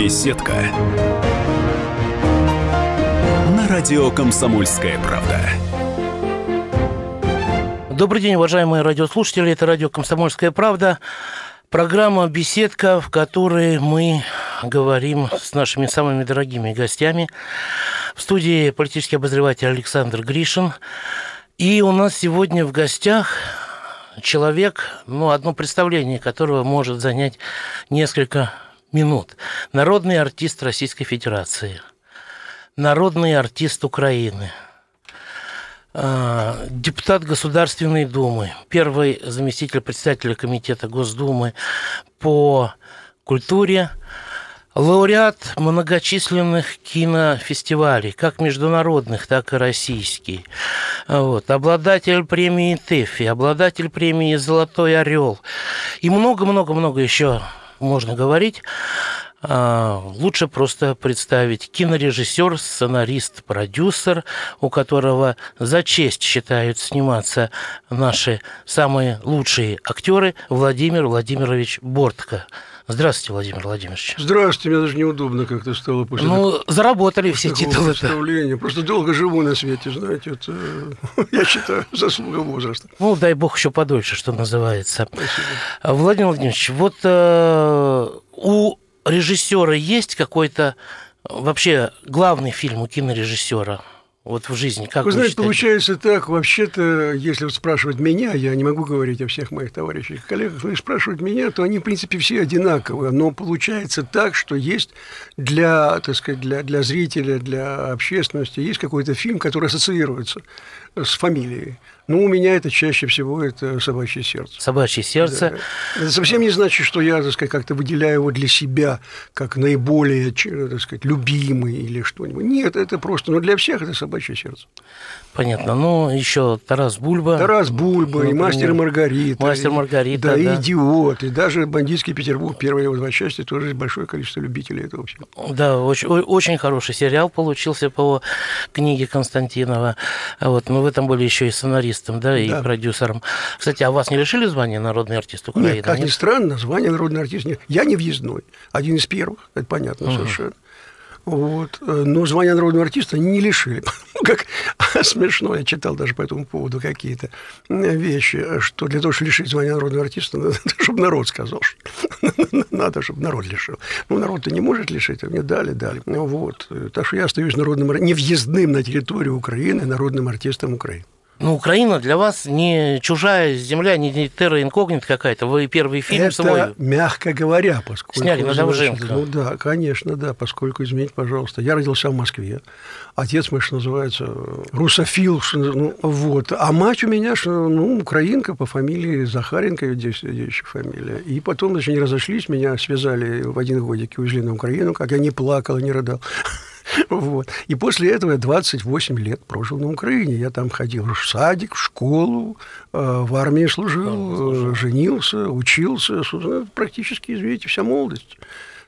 Беседка. На радио «Комсомольская правда». Добрый день, уважаемые радиослушатели. Это радио «Комсомольская правда». Программа «Беседка», в которой мы говорим с нашими самыми дорогими гостями. В студии политический обозреватель Александр Гришин. И у нас сегодня в гостях человек, одно представление которого может занять несколько минут. Народный артист Российской Федерации, народный артист Украины, депутат Государственной Думы, первый заместитель председателя Комитета Госдумы по культуре, лауреат многочисленных кинофестивалей, как международных, так и российских. Обладатель премии ТЭФИ, обладатель премии «Золотой Орел». И много-много-много еще можно говорить. Лучше просто представить: кинорежиссер, сценарист, продюсер, у которого за честь считают сниматься наши самые лучшие актеры, Владимир Владимирович Бортко. Здравствуйте, Владимир Владимирович. Здравствуйте, мне даже неудобно как-то стало после. Заработали после все титулы. Просто долго живу на свете, знаете, это, я считаю, заслуга возраста. Дай бог еще подольше, что называется. Спасибо. Владимир Владимирович, у режиссера есть какой-то вообще главный фильм у кинорежиссера? В жизни, как вы знаете, считаете? Получается так, вообще-то, если спрашивать меня, я не могу говорить о всех моих товарищах и коллегах, но если спрашивать меня, то они, в принципе, все одинаковые, но получается так, что есть для зрителя, для общественности, есть какой-то фильм, который ассоциируется с фамилией. У меня это чаще всего «Собачье сердце». «Собачье сердце». Да. Это совсем не значит, что я, как-то выделяю его для себя как наиболее, любимый или что-нибудь. Нет, это просто, для всех это «Собачье сердце». Понятно. Еще «Тарас Бульба». «Тарас Бульба», и «Мастер и Маргарита». «Мастер и Маргарита», да. И «Идиоты», и даже «Бандитский Петербург», первые его 2 части, тоже большое количество любителей этого всего. Да, очень, очень хороший сериал получился по книге Константинова. Вы там были еще и сценаристы. И продюсером. Кстати, а вас не лишили звания народный артист Украины? Нет, как ни странно, звание народный артист нет. Я не въездной, один из первых, это понятно совершенно. Но звания народного артиста не лишили. Как смешно, я читал даже по этому поводу какие-то вещи, что для того, чтобы лишить звания народного артиста, надо, чтобы народ сказал, что надо, чтобы народ лишил. Народ-то не может лишить, а мне дали. Так что я остаюсь народным, невъездным на территорию Украины, народным артистом Украины. Украина для вас не чужая земля, не терра инкогнита какая-то. Вы первый фильм это, самой... мягко говоря, поскольку... Сняли на Довженко. Да, конечно, да, поскольку, извините, пожалуйста, я родился в Москве. Отец мой, что называется, русофил, А мать у меня, украинка по фамилии Захаренко, ее девичья фамилия. И потом, они разошлись, меня связали в один годик и увезли на Украину, как я не плакал, не рыдал. И после этого я 28 лет прожил на Украине. Я там ходил в садик, в школу, в армии служил. Женился, учился. Практически, извините, вся молодость.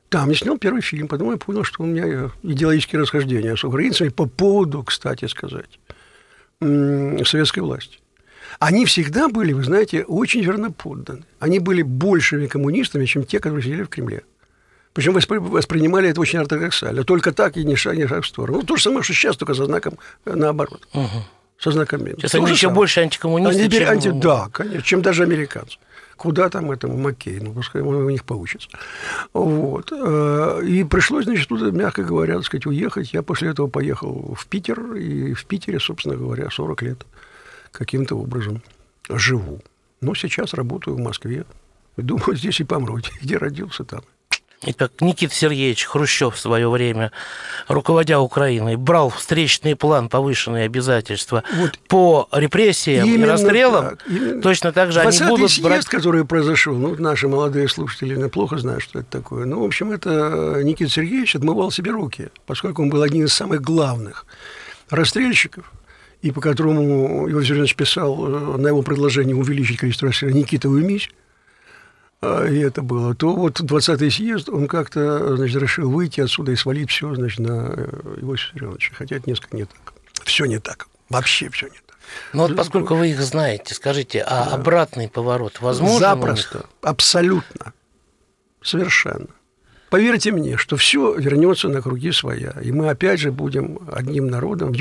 Там я снял первый фильм, потом я понял, что у меня идеологические расхождения с украинцами по поводу, кстати сказать, советской власти. Они всегда были, вы знаете, очень верноподданы. Они были большими коммунистами, чем те, которые сидели в Кремле. Причем воспринимали это очень ортодоксально. Только так и не шаг в сторону. То же самое, что сейчас, только со знаком наоборот. Со знаком минус. Сейчас они еще больше антикоммунисты, да, конечно, чем даже американцы. Куда там этому Маккей? Пускай у них получится. И пришлось, туда, мягко говоря, уехать. Я после этого поехал в Питер. И в Питере, собственно говоря, 40 лет каким-то образом живу. Но сейчас работаю в Москве. Думаю, здесь и помру. Где родился, там. И как Никита Сергеевич Хрущев в свое время, руководя Украиной, брал встречный план повышенные обязательства по репрессиям и расстрелам, точно так же они будут съезд, брать... который произошел, наши молодые слушатели неплохо знают, что это такое. В общем, это Никита Сергеевич отмывал себе руки, поскольку он был одним из самых главных расстрельщиков, и по которому Иван Сергеевич писал на его предложение увеличить количество расстрелов: «Никита, уймись». И это было, то 20-й съезд, он как-то, решил выйти отсюда и свалить все, на его Сергеевича. Хотя это несколько не так. Все не так. Вообще все не так. Поскольку вы их знаете, скажите, а обратный поворот возможен? Запросто. Абсолютно. Совершенно. Поверьте мне, что все вернется на круги своя. И мы опять же будем одним народом.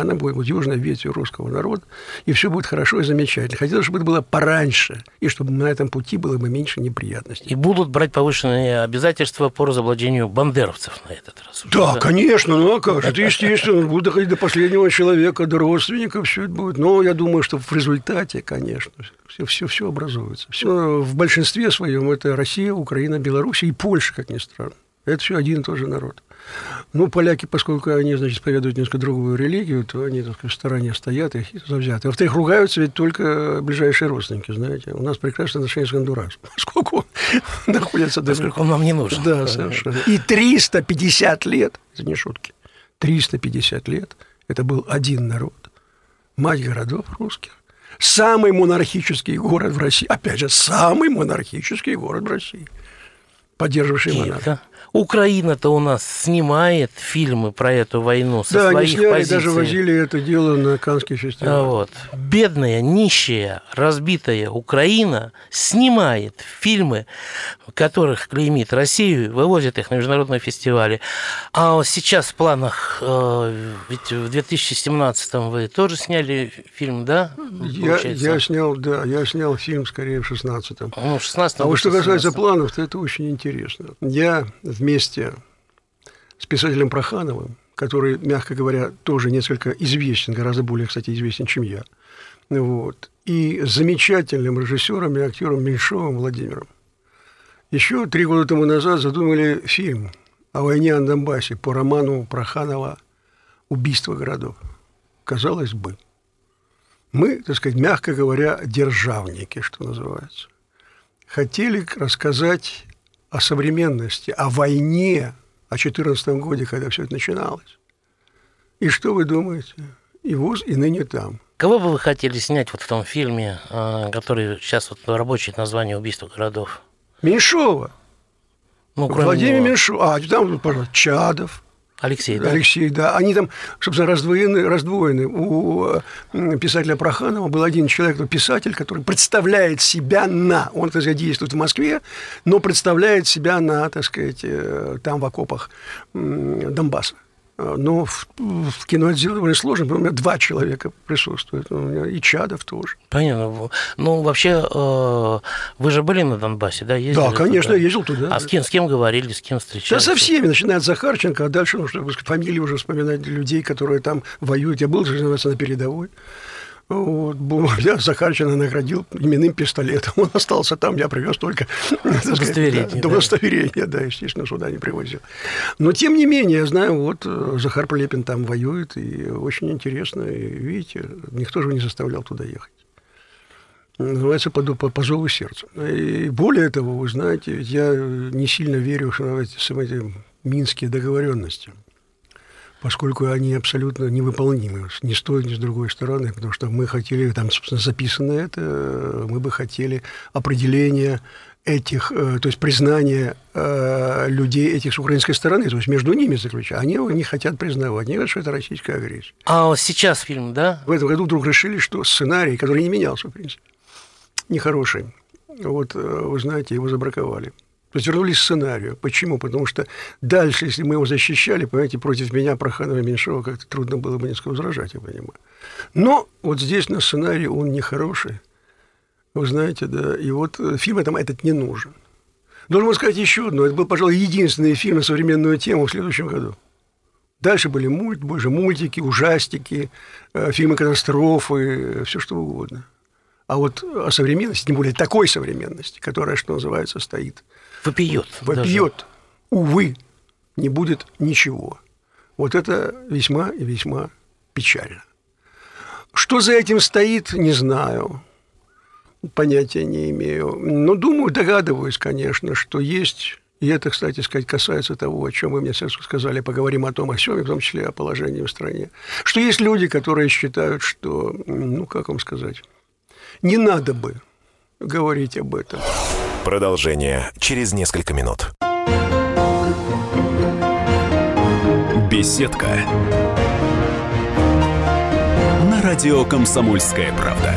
Она будет южной ветвью русского народа. И все будет хорошо и замечательно. Хотелось, чтобы это было пораньше. И чтобы на этом пути было бы меньше неприятностей. И будут брать повышенные обязательства по разоблачению бандеровцев на этот раз. Да, конечно. Ну, а как же? Это естественно. Будут доходить до последнего человека, до родственников. Все это будет. Но я думаю, что в результате, конечно, все образуется. Все в большинстве своем это Россия, Украина, Беларусь и Польша, как ни странно. Это все один и тот же народ. Ну, поляки, поскольку они, значит, исповедуют несколько другую религию, то они, так сказать, в стороне стоят и завзяты. Во-вторых, ругаются ведь только ближайшие родственники, знаете. У нас прекрасное отношение с Гондурасом. Сколько он находится... Сколько он нам не нужен. Да, совершенно. И 350 лет, это не шутки, 350 лет это был один народ. Мать городов русских. Самый монархический город в России. Опять же, самый монархический город в России, поддерживавший монархию. Украина-то у нас снимает фильмы про эту войну со своих позиций. Да, они сняли, даже возили это дело на Каннский фестиваль. Вот. Бедная, нищая, разбитая Украина снимает фильмы, в которых клеймит Россию, вывозит их на международные фестивали. А сейчас в планах, ведь в 2017-м вы тоже сняли фильм, да? Я снял фильм, скорее, в 16-м. Ну, в 16-м. А вот что касается планов, то это очень интересно. Я вместе с писателем Прохановым, который, мягко говоря, тоже несколько известен, гораздо более, кстати, известен, чем я, вот, и замечательным режиссером и актером Меньшовым Владимиром. Еще 3 года тому назад задумали фильм о войне на Донбассе по роману Проханова «Убийство городов». Казалось бы, мы, так сказать, мягко говоря, державники, что называется, хотели рассказать о современности, о войне, о 14-м годе, когда все это начиналось. И что вы думаете? И воз, и ныне там. Кого бы вы хотели снять вот в том фильме, который сейчас вот рабочее название «Убийство городов»? Меньшова. Ну, Владимир Меньшов. А, там, пожалуйста, Чадов. Алексей, да? Алексей, да. Они там, собственно, раздвоены. У писателя Проханова был один человек, писатель, который представляет себя на... Он, так сказать, действует в Москве, но представляет себя на, так сказать, там в окопах Донбасса. Но в кино это довольно сложно, потому что у меня 2 человека присутствуют, у меня и Чадов тоже. Понятно. Ну, вообще, вы же были на Донбассе, да? Ездили, да, конечно, туда? Я ездил туда. А с кем говорили, с кем встречались? Да со всеми, начиная от Захарченко, а дальше, ну, чтобы фамилии уже вспоминать людей, которые там воюют. Я был, что называется, на передовой. Вот, я Захарченко наградил именным пистолетом. Он остался там, я привез только удостоверение, да, естественно, сюда не привозил. Но, тем не менее, я знаю, вот Захар Прилепин там воюет, и очень интересно, и, видите, никто же не заставлял туда ехать. Называется «По зову сердца». И более того, вы знаете, я не сильно верю в эти минские договоренности, поскольку они абсолютно невыполнимы ни с той, ни с другой стороны, потому что мы хотели, там, собственно, записано это, мы бы хотели определение этих, то есть признание людей этих с украинской стороны, то есть между ними заключено. Они его не хотят признавать, они говорят, что это российская агрессия. А вот сейчас фильм, да? В этом году вдруг решили, что сценарий, который не менялся, в принципе, нехороший, вот, вы знаете, его забраковали. То есть вернулись к сценарию. Почему? Потому что дальше, если мы его защищали, понимаете, против меня, Проханова и Меньшова, как-то трудно было бы несколько возражать, я понимаю. Но вот здесь на сценарии он нехороший. Вы знаете, да. И вот фильм там этот не нужен. Должен вам сказать еще одно. Это был, пожалуй, единственный фильм на современную тему в следующем году. Дальше были больше мультики, ужастики, фильмы-катастрофы, все что угодно. А вот о современности, тем более такой современности, которая, что называется, стоит... Вопиет. Увы, не будет ничего. Вот это весьма и весьма печально. Что за этим стоит, не знаю. Понятия не имею. Но думаю, догадываюсь, конечно, что есть... И это, кстати сказать, касается того, о чем вы мне сейчас сказали, поговорим о том, о сём, в том числе о положении в стране. Что есть люди, которые считают, что... Ну, как вам сказать? Не надо бы говорить об этом. Продолжение через несколько минут. Беседка. На радио «Комсомольская правда».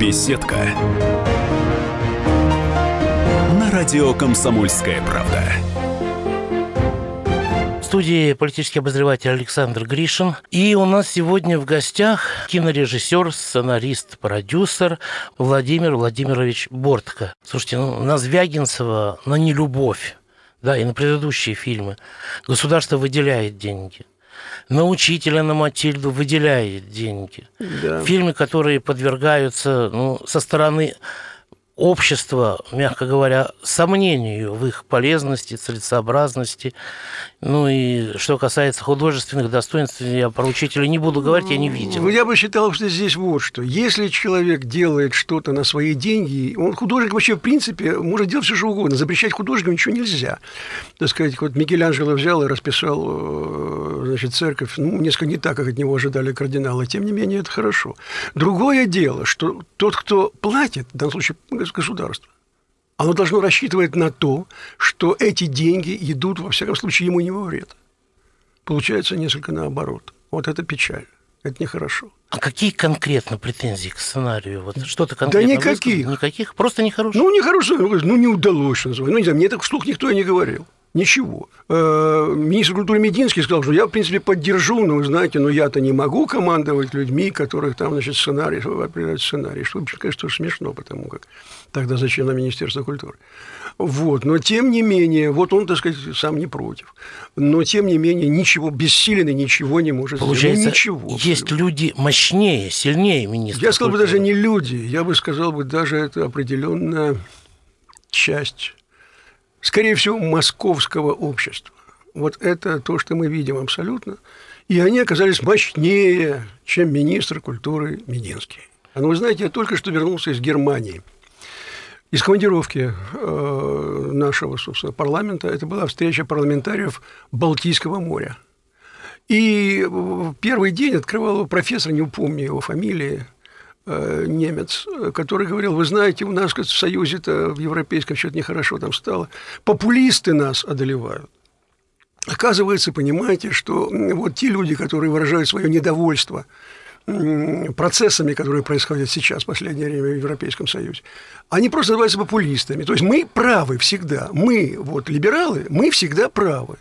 Беседка. На радио «Комсомольская правда». В студии политический обозреватель Александр Гришин. И у нас сегодня в гостях кинорежиссер, сценарист, продюсер Владимир Владимирович Бортко. Слушайте, на Звягинцева, на «Нелюбовь», да, и на предыдущие фильмы государство выделяет деньги. На «Учителя», на «Матильду» выделяет деньги. Да. Фильмы, которые подвергаются со стороны общества, мягко говоря, сомнению в их полезности, целесообразности. Ну и что касается художественных достоинств, я про «Учителя» не буду говорить, я не видел. Я бы считал, что здесь вот что. Если человек делает что-то на свои деньги, он художник вообще, в принципе, может делать все что угодно. Запрещать художникам ничего нельзя. Так сказать, вот Микеланджело взял и расписал, значит, церковь. Ну, несколько не так, как от него ожидали кардиналы. Тем не менее, это хорошо. Другое дело, что тот, кто платит, в данном случае государство, оно должно рассчитывать на то, что эти деньги идут, во всяком случае, ему не во вред. Получается несколько наоборот. Вот это печально. Это нехорошо. А какие конкретно претензии к сценарию? Вот что-то конкретно? Да никаких. Никаких? Просто нехорошие? Ну, нехорошие. Ну, не удалось, что называется. Ну, не знаю, мне так вслух никто и не говорил. Ничего. Министр культуры Мединский сказал, что я, в принципе, поддержу, но, вы знаете, но я-то не могу командовать людьми, которых там, значит, сценарий, определяют сценарий. Что, конечно, смешно, потому как тогда зачем на Министерство культуры? Вот. Но, тем не менее, вот он, так сказать, сам не против. Но, тем не менее, ничего, бессилен и ничего не может сделать. Получается, ничего, есть абсолютно люди мощнее, сильнее министра культуры. Я сказал бы даже не люди, я бы сказал бы даже это определенная часть, скорее всего, московского общества. Вот это то, что мы видим абсолютно. И они оказались мощнее, чем министр культуры Мединский. Но вы знаете, я только что вернулся из Германии. Из командировки нашего, собственно, парламента. Это была встреча парламентариев Балтийского моря. И первый день открывал профессор, не помню его фамилии, немец, который говорил: вы знаете, у нас, сказать, в Союзе-то, в европейском, что-то нехорошо там стало. Популисты нас одолевают. Оказывается, понимаете, что вот те люди, которые выражают свое недовольство процессами, которые происходят сейчас в последнее время в Европейском Союзе, они просто называются популистами. То есть мы правы всегда. Мы, вот, либералы, мы всегда правы.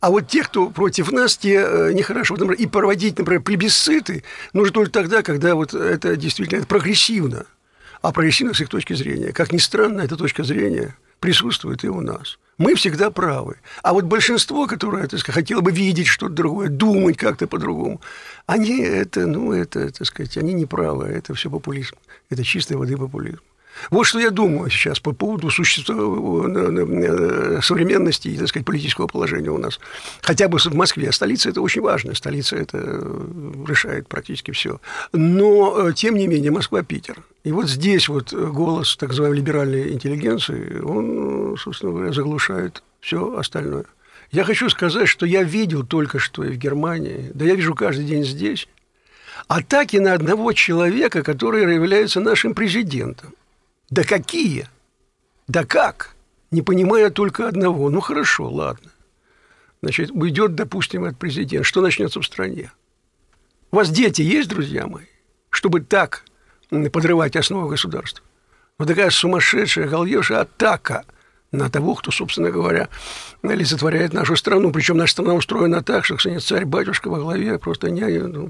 А вот те, кто против нас, те нехорошо. И проводить, например, плебисциты нужно только тогда, когда вот это действительно это прогрессивно. А прогрессивно с их точки зрения. Как ни странно, эта точка зрения присутствует и у нас. Мы всегда правы. А вот большинство, которое, так сказать, хотело бы видеть что-то другое, думать как-то по-другому, они это, ну, это, так сказать, они не правы. Это все популизм. Это чистой воды популизм. Вот что я думаю сейчас по поводу современности и, так сказать, политического положения у нас. Хотя бы в Москве. Столица – это очень важно. Столица – это решает практически все. Но, тем не менее, Москва-Питер. И вот здесь вот голос, так называемой, либеральной интеллигенции, он, собственно говоря, заглушает все остальное. Я хочу сказать, что я видел только что и в Германии, да я вижу каждый день здесь, атаки на одного человека, который является нашим президентом. Да какие? Да как? Не понимая только одного. Ну, хорошо, ладно. Значит, уйдет, допустим, этот президент. Что начнется в стране? У вас дети есть, друзья мои, чтобы так подрывать основу государства? Вот такая сумасшедшая, галдевшая атака на того, кто, собственно говоря, олицетворяет нашу страну. Причем наша страна устроена так, что царь-батюшка во главе просто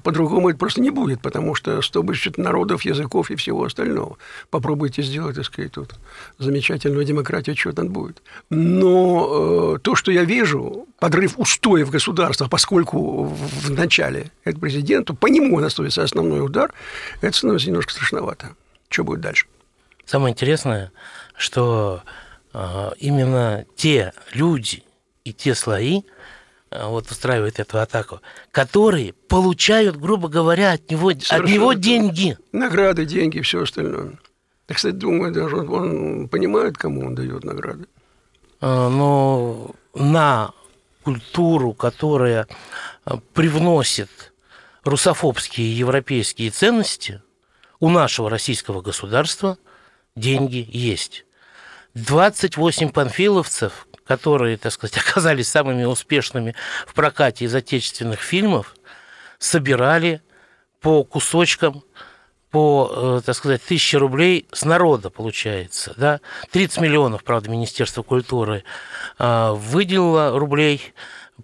по-другому это просто не будет, потому что 100 народов, языков и всего остального. Попробуйте сделать, так сказать, тут замечательную демократию, что там будет. Но то, что я вижу, подрыв устоев государства, поскольку в начале это президенту, по нему наступится основной удар, это становится немножко страшновато. Что будет дальше? Самое интересное, что именно те люди и те слои вот устраивают эту атаку, которые получают, грубо говоря, от него деньги. Награды, деньги, все остальное. Я, кстати, думаю, даже он понимает, кому он дает награды. Но на культуру, которая привносит русофобские европейские ценности, у нашего российского государства деньги есть. 28 панфиловцев, которые, так сказать, оказались самыми успешными в прокате из отечественных фильмов, собирали по кусочкам, по, так сказать, 1000 рублей с народа, получается. Да? 30 миллионов, правда, Министерство культуры выделило рублей.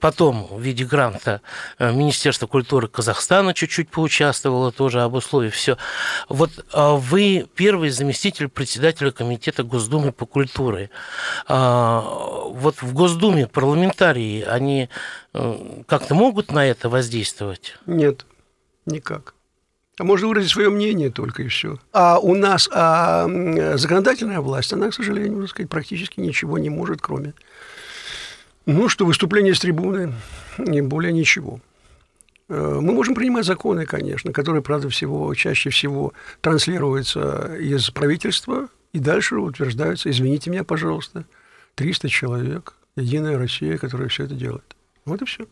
Потом в виде гранта Министерство культуры Казахстана чуть-чуть поучаствовало, тоже об условии все. Вот вы первый заместитель председателя комитета Госдумы по культуре. Вот в Госдуме парламентарии, они как-то могут на это воздействовать? Нет, никак. А можно выразить свое мнение только и все. А у нас законодательная власть, она, к сожалению, можно сказать, практически ничего не может, кроме... Ну, что выступление с трибуны, и более ничего. Мы можем принимать законы, конечно, которые, правда, чаще всего транслируются из правительства, и дальше утверждаются, извините меня, пожалуйста, 300 человек, Единая Россия, которая все это делает. Вот и все.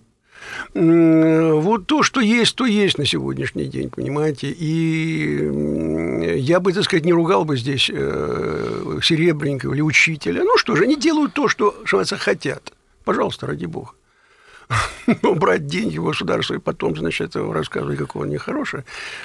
Вот то, что есть, то есть на сегодняшний день, понимаете. И я бы, так сказать, не ругал бы здесь Серебренникова или Учителя. Ну что же, они делают то, что хотят. Пожалуйста, ради бога. Но брать деньги у государства и потом, значит, рассказывать, какое он нехорошее,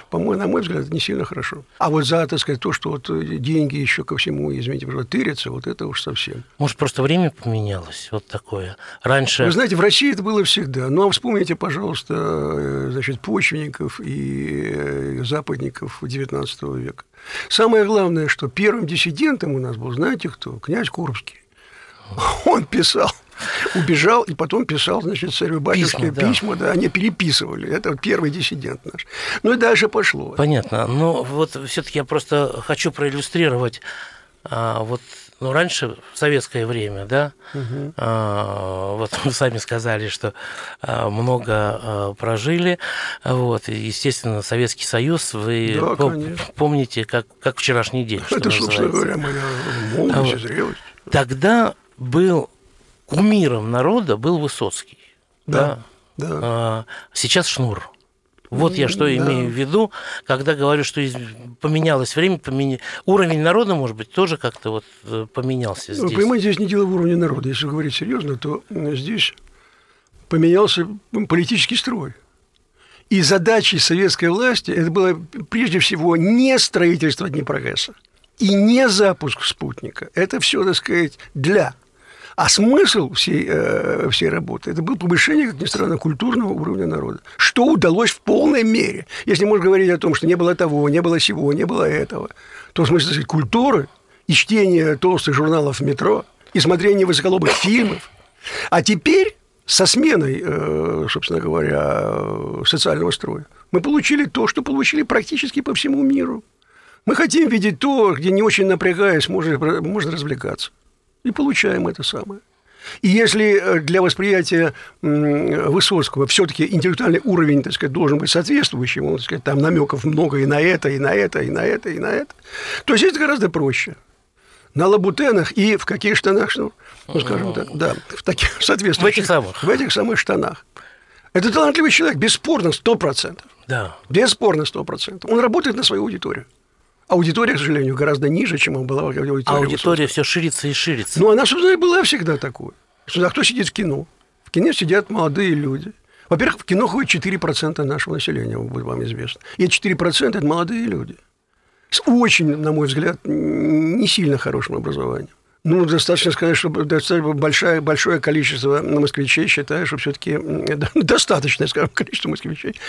по-моему, на мой взгляд, не сильно хорошо. А вот за, так сказать, то, что вот деньги еще ко всему, извините, тырятся, вот это уж совсем. Может, просто время поменялось? Вот такое. Раньше... Вы знаете, в России это было всегда. Ну, а вспомните, пожалуйста, значит, почвенников и западников XIX века. Самое главное, что первым диссидентом у нас был, знаете кто? Князь Курбский. Он писал. Убежал и потом писал, значит, царю-батюшке письма, да, они переписывали. Это вот первый диссидент наш. Ну и дальше пошло. Понятно. Но вот все-таки я просто хочу проиллюстрировать. Вот раньше, в советское время, да, вот вы сами сказали, что много прожили. Вот, естественно, Советский Союз, вы да, помните, как вчерашний день. Это, собственно говоря, моя молодость, зрелость. Тогда был... Кумиром народа был Высоцкий. Да. Сейчас Шнур. Вот я что имею в виду, когда говорю, что поменялось время, уровень народа, может быть, тоже как-то вот поменялся здесь. Вы понимаете, здесь не дело в уровне народа. Если говорить серьезно, то здесь поменялся политический строй. И задачей советской власти это было прежде всего не строительство Днепрогресса и не запуск спутника. Это все, так сказать, для... А смысл всей работы – это было повышение, как ни странно, культурного уровня народа. Что удалось в полной мере. Если можно говорить о том, что не было того, не было сего, не было этого, то в смысле культуры и чтение толстых журналов «Метро», и смотрение высоколобых фильмов. А теперь со сменой, собственно говоря, социального строя мы получили то, что получили практически по всему миру. Мы хотим видеть то, где не очень напрягаясь можно развлекаться. И получаем это самое. И если для восприятия Высоцкого все-таки интеллектуальный уровень, так сказать, должен быть соответствующим, он, так сказать, там намеков много и на это, и на это, и на это, и на это, то здесь гораздо проще. На лабутенах и в каких штанах, ну скажем так, да, в таких соответствующих, в этих самых штанах. Это талантливый человек, бесспорно, 100%. Да. Бесспорно, 100%. Он работает на свою аудиторию. Аудитория, к сожалению, гораздо ниже, чем она была аудитория. А аудитория все ширится и ширится. Ну, она, собственно, была всегда такой. А кто сидит в кино? В кино сидят молодые люди. Во-первых, в кино ходит 4% нашего населения, вам известно. И 4% – это молодые люди. С очень, на мой взгляд, не сильно хорошим образованием. Ну, достаточно сказать, что большое количество москвичей считает, что все-таки достаточное, скажем, количество москвичей,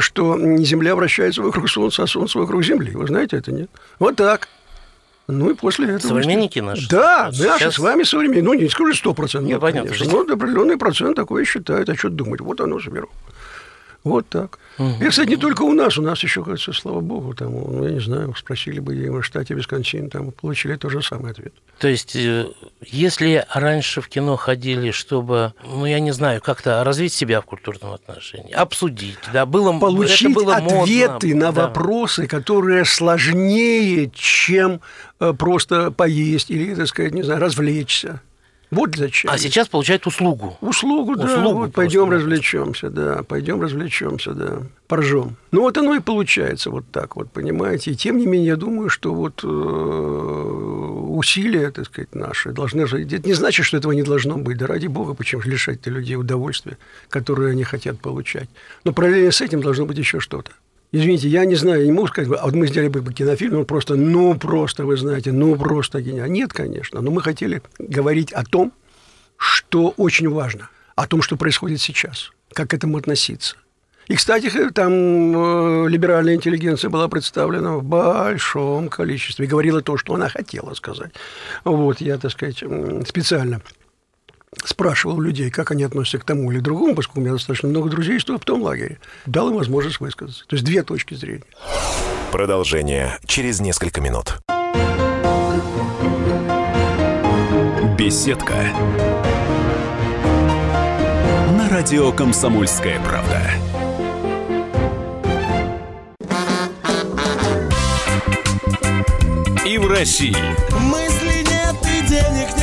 что Земля вращается вокруг Солнца, а Солнце вокруг Земли. Вы знаете это, нет? Вот так. Ну, и после этого... Современники наши? Да, наши с вами современники. Ну, не скажу 100%, нет, понятно, конечно. Но определенный процент такое считает. А что думать? Вот оно, соберу. Вот так. И, кстати, не только у нас еще, кажется, слава богу, там, ну, я не знаю, спросили бы его в штате Висконсин, там, получили тот же самый ответ. То есть, если раньше в кино ходили, чтобы, ну, я не знаю, как-то развить себя в культурном отношении, обсудить, да, было, получить это было ответы модно, на вопросы, которые сложнее, чем просто поесть или, так сказать, не знаю, развлечься. Вот зачем. А сейчас получает услугу. Услугу, да. Услугу вот пойдем развлечемся, да. Пойдем развлечемся, да. Поржем. Ну, вот оно и получается вот так вот, понимаете. И тем не менее, я думаю, что вот усилия, так сказать, наши должны... Это не значит, что этого не должно быть. Да ради бога, почему же лишать-то людей удовольствия, которое они хотят получать. Но параллельно с этим должно быть еще что-то. Извините, я не знаю, я не могу сказать, а вот мы сделали бы кинофильм, он просто, вы знаете, просто гениально. Нет, конечно, но мы хотели говорить о том, что очень важно, о том, что происходит сейчас, как к этому относиться. И, кстати, там либеральная интеллигенция была представлена в большом количестве и говорила то, что она хотела сказать. Вот, я, так сказать, специально спрашивал людей, как они относятся к тому или другому, поскольку у меня достаточно много друзей, что в том лагере. Дал им возможность высказаться. То есть две точки зрения. Продолжение через несколько минут. Беседка. На радио «Комсомольская правда». И в России. Мысли нет и денег нет.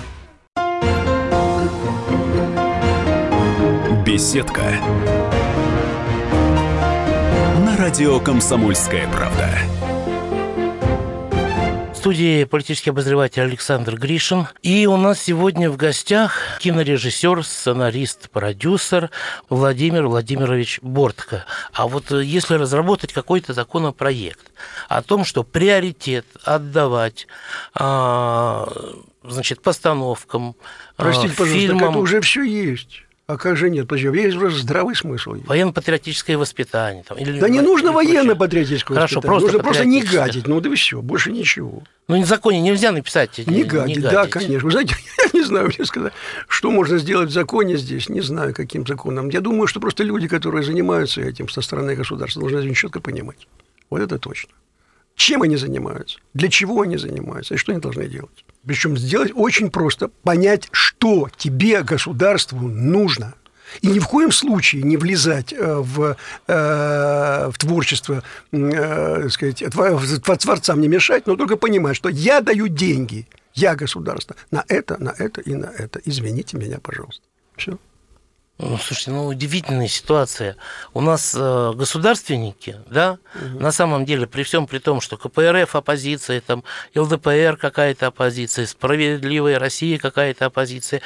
Беседка. На радио «Комсомольская правда». В студии политический обозреватель Александр Гришин. И у нас сегодня в гостях кинорежиссер, сценарист, продюсер Владимир Владимирович Бортко. А вот если разработать какой-то законопроект о том, что приоритет отдавать... значит, постановкам, фильмам... Простите, пожалуйста, так это уже все есть. А как же нет? Подожди, есть уже здравый смысл. Военно-патриотическое воспитание. Там, или, да не нужно военно-патриотическое воспитание. Хорошо, нужно просто не гадить. Ну да и все, больше ничего. Ну, в законе нельзя написать... Не гадить, да, конечно. Вы знаете, я не знаю, мне сказать, что можно сделать в законе здесь, не знаю, каким законом. Я думаю, что просто люди, которые занимаются этим со стороны государства, должны очень четко понимать. Вот это точно. Чем они занимаются, для чего они занимаются и что они должны делать. Причем сделать очень просто. Понять, что тебе, государству, нужно. И ни в коем случае не влезать в творчество, так сказать, творцам не мешать, но только понимать, что я даю деньги, я государство, на это и на это. Извините меня, пожалуйста. Все. Ну, слушайте, ну, удивительная ситуация. У нас государственники, да, на самом деле, при всем при том, что КПРФ оппозиция, там, ЛДПР какая-то оппозиция, Справедливая Россия какая-то оппозиция,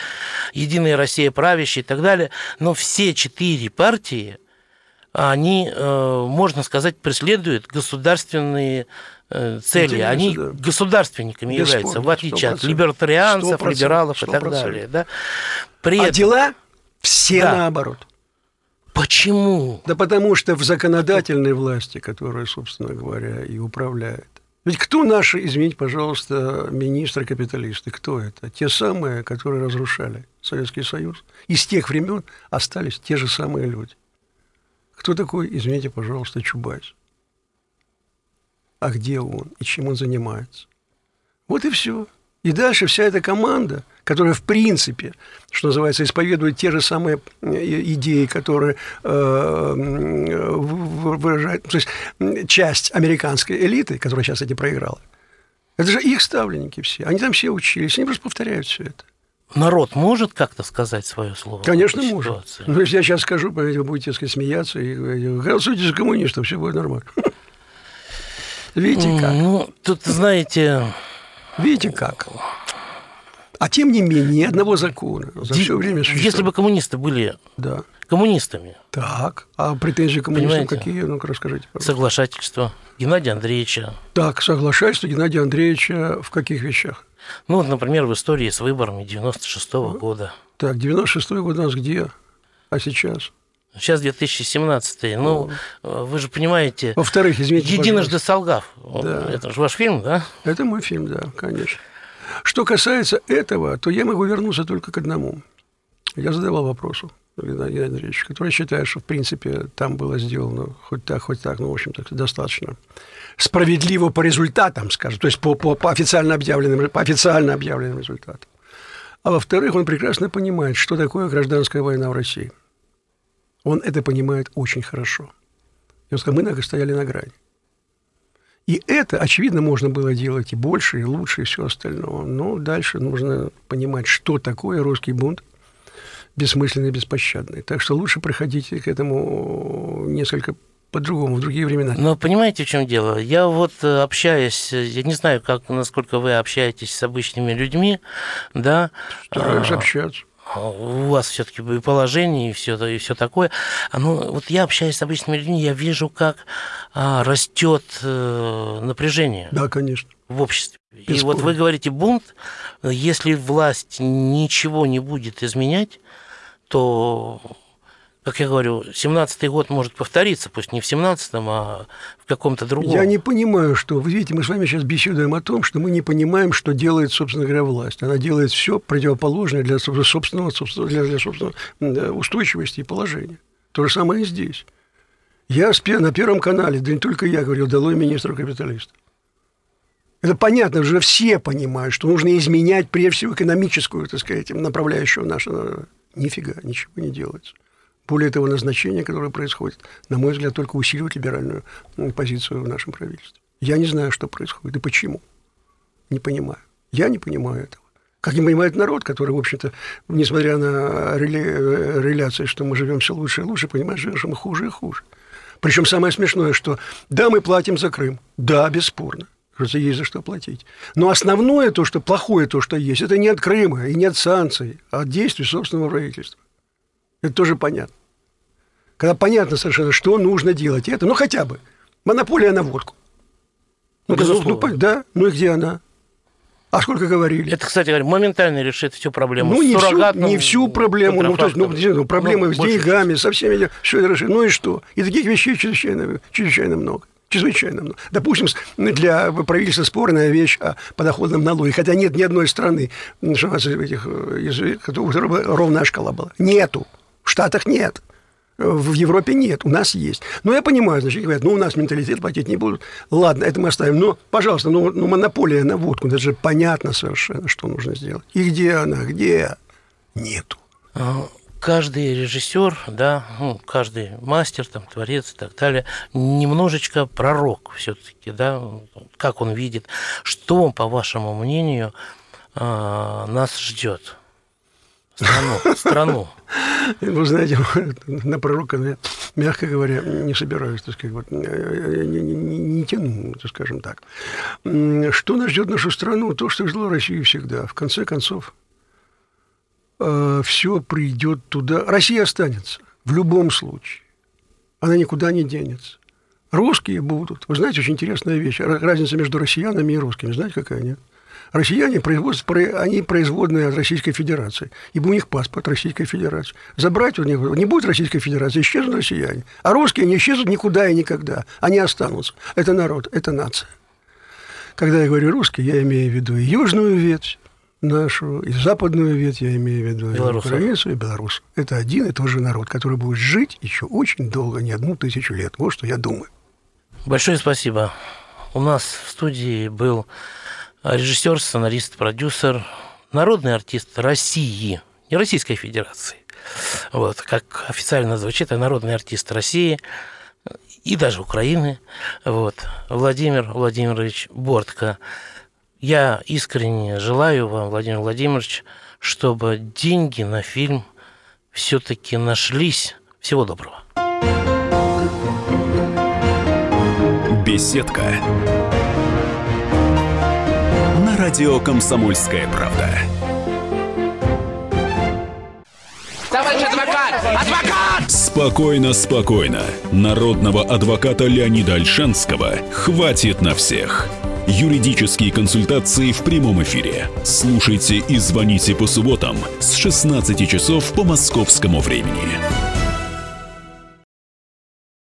Единая Россия правящая и так далее, но все четыре партии, они, можно сказать, преследуют государственные цели. Они государственниками являются, в отличие от либертарианцев, либералов и так далее. Да? При этом... дела... Все наоборот. Почему? Да потому что в законодательной власти, которая, собственно говоря, и управляет. Ведь кто наши, извините, пожалуйста, министры-капиталисты? Кто это? Те самые, которые разрушали Советский Союз. Из тех времен остались те же самые люди. Кто такой, извините, пожалуйста, Чубайс? А где он? И чем он занимается? Вот и все. И дальше вся эта команда, которая, в принципе, что называется, исповедует те же самые идеи, которые выражают... То есть, часть американской элиты, которая сейчас эти проиграла, это же их ставленники все. Они там все учились, они просто повторяют все это. Народ может как-то сказать свое слово? Конечно, может. Но если я сейчас скажу, вы будете, так сказать, смеяться и голосуйте за коммунистов, все будет нормально. Видите как? Ну, тут, знаете... Видите как? А тем не менее, ни одного закона за все время существует. Если бы коммунисты были коммунистами. Так, а претензии к коммунистам какие? Ну-ка, расскажите, пожалуйста. Соглашательство Геннадия Андреевича. Так, соглашательство Геннадия Андреевича в каких вещах? Ну, вот, например, в истории с выборами 96-го года. Так, 96-й год у нас где? А сейчас? Сейчас 2017-й. Ну, вы же понимаете... Во-вторых, извините, единожды солгав. Да. Это же ваш фильм, да? Это мой фильм, да, конечно. Что касается этого, то я могу вернуться только к одному. Я задавал вопрос Геннадию Андреевичу, который считает, что, в принципе, там было сделано хоть так, ну, в общем-то, достаточно справедливо по результатам, скажем, то есть по официально объявленным результатам. А во-вторых, он прекрасно понимает, что такое гражданская война в России. Он это понимает очень хорошо. И он сказал, мы стояли на грани. И это, очевидно, можно было делать и больше, и лучше, и все остальное. Но дальше нужно понимать, что такое русский бунт, бессмысленный, беспощадный. Так что лучше приходите к этому несколько по-другому, в другие времена. Но понимаете, в чем дело? Я вот общаюсь, я не знаю, насколько вы общаетесь с обычными людьми, да? Стараюсь общаться. У вас все-таки и положение, и все такое. Ну, вот я общаюсь с обычными людьми, я вижу, как растет напряжение. Да, конечно. В обществе. Бесспорно. И вот вы говорите, бунт, если власть ничего не будет изменять, то, как я говорю, 17-й год может повториться, пусть не в 17-м, а в каком-то другом. Я не понимаю, что... Вы видите, мы с вами сейчас беседуем о том, что мы не понимаем, что делает, собственно говоря, власть. Она делает все противоположное для собственной устойчивости и положения. То же самое и здесь. Я на Первом канале, да не только я говорил, долой министру капиталистов. Это понятно, уже все понимают, что нужно изменять, прежде всего, экономическую, так сказать, направляющую нашу... Нифига, ничего не делается. Более того, назначение, которое происходит, на мой взгляд, только усиливает либеральную позицию в нашем правительстве. Я не знаю, что происходит и почему. Не понимаю. Я не понимаю этого. Как не понимает народ, который, в общем-то, несмотря на реляции, что мы живем все лучше и лучше, понимает, что мы хуже и хуже. Причем самое смешное, что да, мы платим за Крым. Да, бесспорно. Есть за что платить. Но основное то, что плохое то, что есть, это не от Крыма и не от санкций, а от действий собственного правительства. Это тоже понятно. Когда понятно совершенно, что нужно делать. Это, ну, хотя бы монополия на водку. Ну и где она? А сколько говорили? Это, кстати говоря, моментально решит всю проблему. Ну, не всю проблему. Проблемы с деньгами, со всеми. Все это решит. Ну и что? И таких вещей чрезвычайно много. Допустим, для правительства спорная вещь о подоходном налоге. Хотя нет ни одной страны, что у нас этих языков, которая ровная шкала была. Нету. В Штатах нет. В Европе нет. У нас есть. Но я понимаю, значит, говорят, у нас менталитет платить не будут. Ладно, это мы оставим. Но, пожалуйста, монополия на водку. Это же понятно совершенно, что нужно сделать. И где она? Где? Нету. Каждый режиссер, каждый мастер, творец и так далее, немножечко пророк все-таки, как он видит, что, по вашему мнению, нас ждет страну. Вы знаете, на пророка, мягко говоря, не собираюсь, так сказать, не тяну, скажем так. Что нас ждет нашу страну? То, что ждало Россию всегда. В конце концов, все придет туда. Россия останется в любом случае. Она никуда не денется. Русские будут. Вы знаете, очень интересная вещь. Разница между россиянами и русскими. Знаете, какая нет? Россияне они производные от Российской Федерации. Ибо у них паспорт Российской Федерации. Забрать у них не будет Российской Федерации, исчезнут россияне. А русские не исчезнут никуда и никогда. Они останутся. Это народ, это нация. Когда я говорю русский, я имею в виду и южную ветвь нашу, и западную ветвь, я имею в виду, и украинцев, и белорусов. Это один и тот же народ, который будет жить еще очень долго, не 1000 лет. Вот что я думаю. Большое спасибо. У нас в студии был режиссер, сценарист, продюсер, народный артист России, не Российской Федерации, как официально звучит, а народный артист России и даже Украины, Владимир Владимирович Бортко. Я искренне желаю вам, Владимир Владимирович, чтобы деньги на фильм все-таки нашлись. Всего доброго. Беседка. На радио «Комсомольская правда». Адвокат! Спокойно, спокойно. Народного адвоката Леонида Ольшанского хватит на всех. Юридические консультации в прямом эфире. Слушайте и звоните по субботам с 16 часов по московскому времени.